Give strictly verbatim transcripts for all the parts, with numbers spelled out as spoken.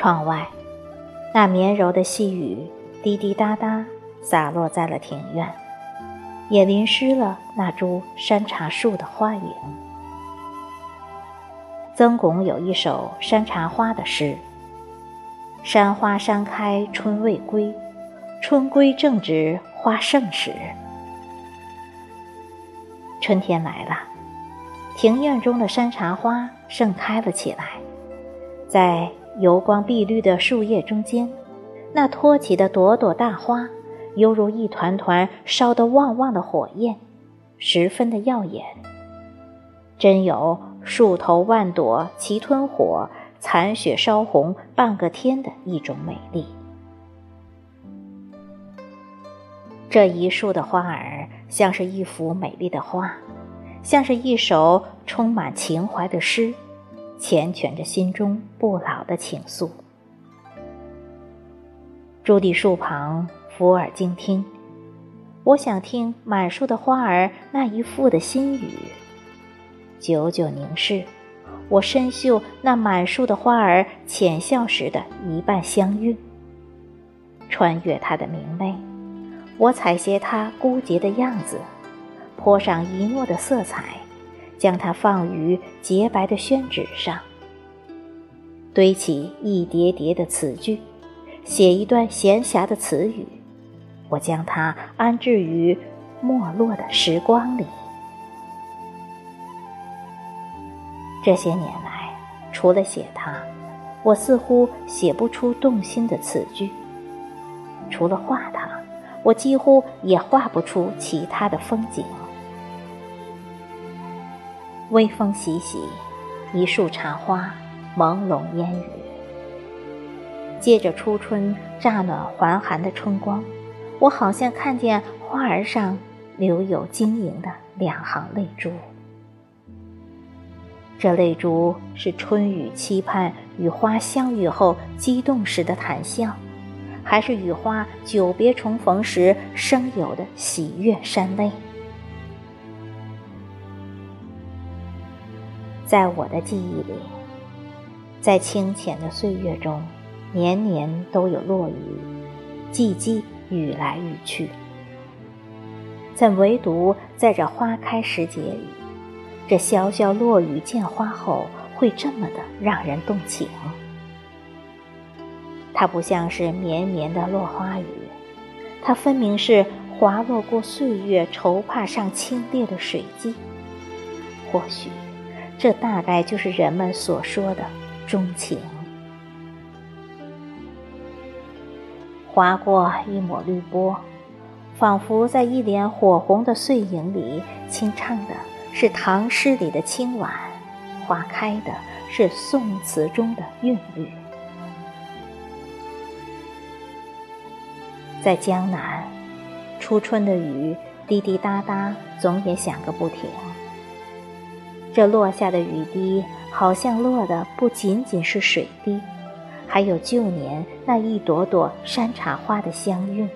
窗外，那绵柔的细雨滴滴答答洒落在了庭院，也淋湿了那株山茶树的花影。曾巩有一首山茶花的诗：山花山开春未归，春归正值花盛时。春天来了，庭院中的山茶花盛开了起来，在油光碧绿的树叶中间，那托起的朵朵大花犹如一团团烧得旺旺的火焰，十分的耀眼。真有树头万朵齐吞火，残雪烧红半个天的一种美丽。这一树的花儿像是一幅美丽的画，像是一首充满情怀的诗，缱绻着心中不老的情愫。伫立树旁，伏耳静听，我想听满树的花儿那一幅的心语。久久凝视，我深嗅那满树的花儿浅笑时的一半香韵，穿越它的明媚，我采撷它孤洁的样子，泼上一抹的色彩，将它放于洁白的宣纸上，堆起一叠叠的词句，写一段闲暇的词语，我将它安置于没落的时光里。这些年来，除了写它，我似乎写不出动心的词句，除了画它，我几乎也画不出其他的风景。微风习习，一树茶花朦胧烟雨，借着初春乍暖还寒的春光，我好像看见花儿上留有晶莹的两行泪珠。这泪珠是春雨期盼与花相遇后激动时的谈笑，还是与花久别重逢时生有的喜悦山泪？在我的记忆里，在清浅的岁月中，年年都有落雨，季季雨来雨去，怎唯独在这花开时节里，这潇潇落雨见花后会这么的让人动情。它不像是绵绵的落花雨，它分明是滑落过岁月绸帕上清冽的水迹。或许这大概就是人们所说的钟情。划过一抹绿波，仿佛在一帘火红的碎影里，清唱的是唐诗里的清婉，花开的是宋词中的韵律。在江南，初春的雨滴滴答答，总也响个不停。这落下的雨滴好像落的不仅仅是水滴，还有旧年那一朵朵山茶花的香韵。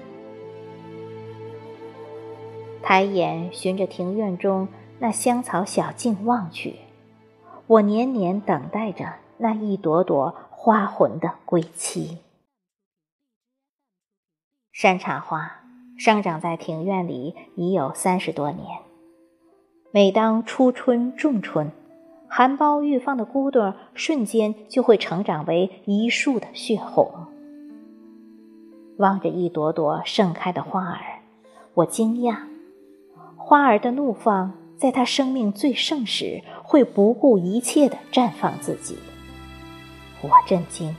抬眼循着庭院中那香草小径望去，我年年等待着那一朵朵花魂的归期。山茶花生长在庭院里已有三十多年，每当初春仲春，含苞欲放的骨朵瞬间就会成长为一树的血红。望着一朵朵盛开的花儿，我惊讶，花儿的怒放在它生命最盛时会不顾一切地绽放自己。我震惊，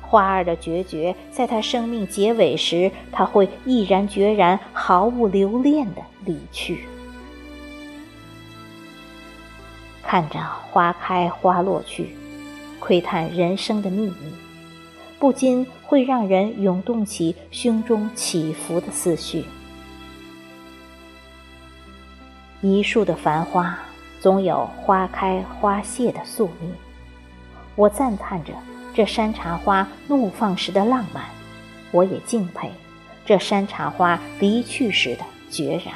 花儿的决绝在它生命结尾时，它会毅然决然毫无留恋地离去。看着花开花落去，窥探人生的秘密，不禁会让人涌动起胸中起伏的思绪。一树的繁花总有花开花谢的宿命，我赞叹着这山茶花怒放时的浪漫，我也敬佩这山茶花离去时的决然。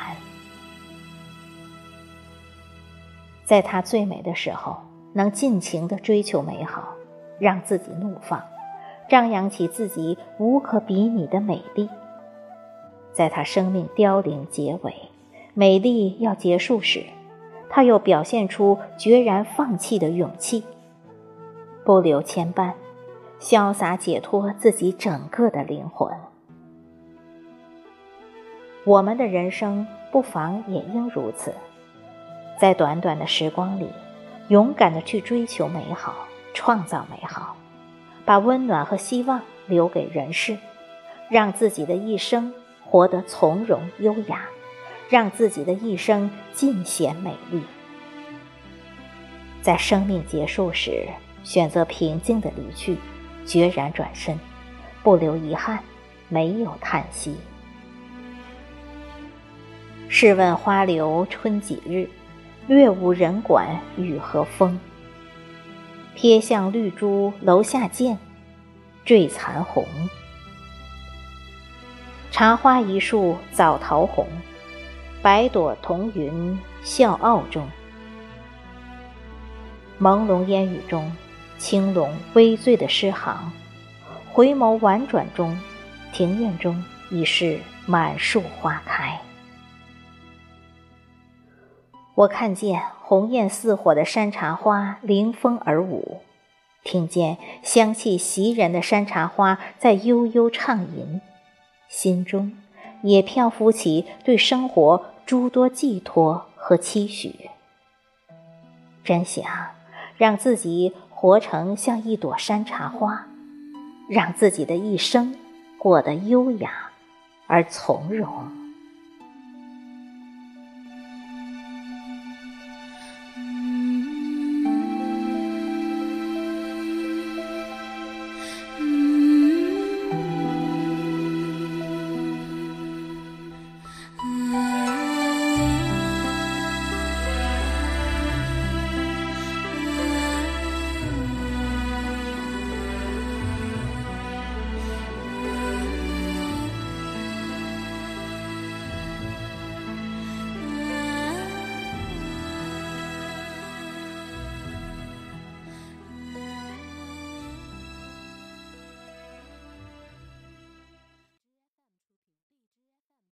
在它最美的时候，能尽情地追求美好，让自己怒放，张扬起自己无可比拟的美丽。在他生命凋零结尾，美丽要结束时，他又表现出决然放弃的勇气，不留牵绊，潇洒解脱自己整个的灵魂。我们的人生不妨也应如此，在短短的时光里，勇敢地去追求美好，创造美好，把温暖和希望留给人世，让自己的一生活得从容优雅，让自己的一生尽显美丽。在生命结束时，选择平静地离去，决然转身，不留遗憾，没有叹息。试问花柳春几日，略无人管雨和风。撇向绿珠楼下见，坠残红。茶花一树早桃红，百朵彤云笑傲中。朦胧烟雨中，青龙微醉的诗行，回眸婉转中，庭院中已是满树花开。我看见红艳似火的山茶花凌风而舞，听见香气袭人的山茶花在悠悠畅吟，心中也漂浮起对生活诸多寄托和期许。真想让自己活成像一朵山茶花，让自己的一生过得优雅而从容。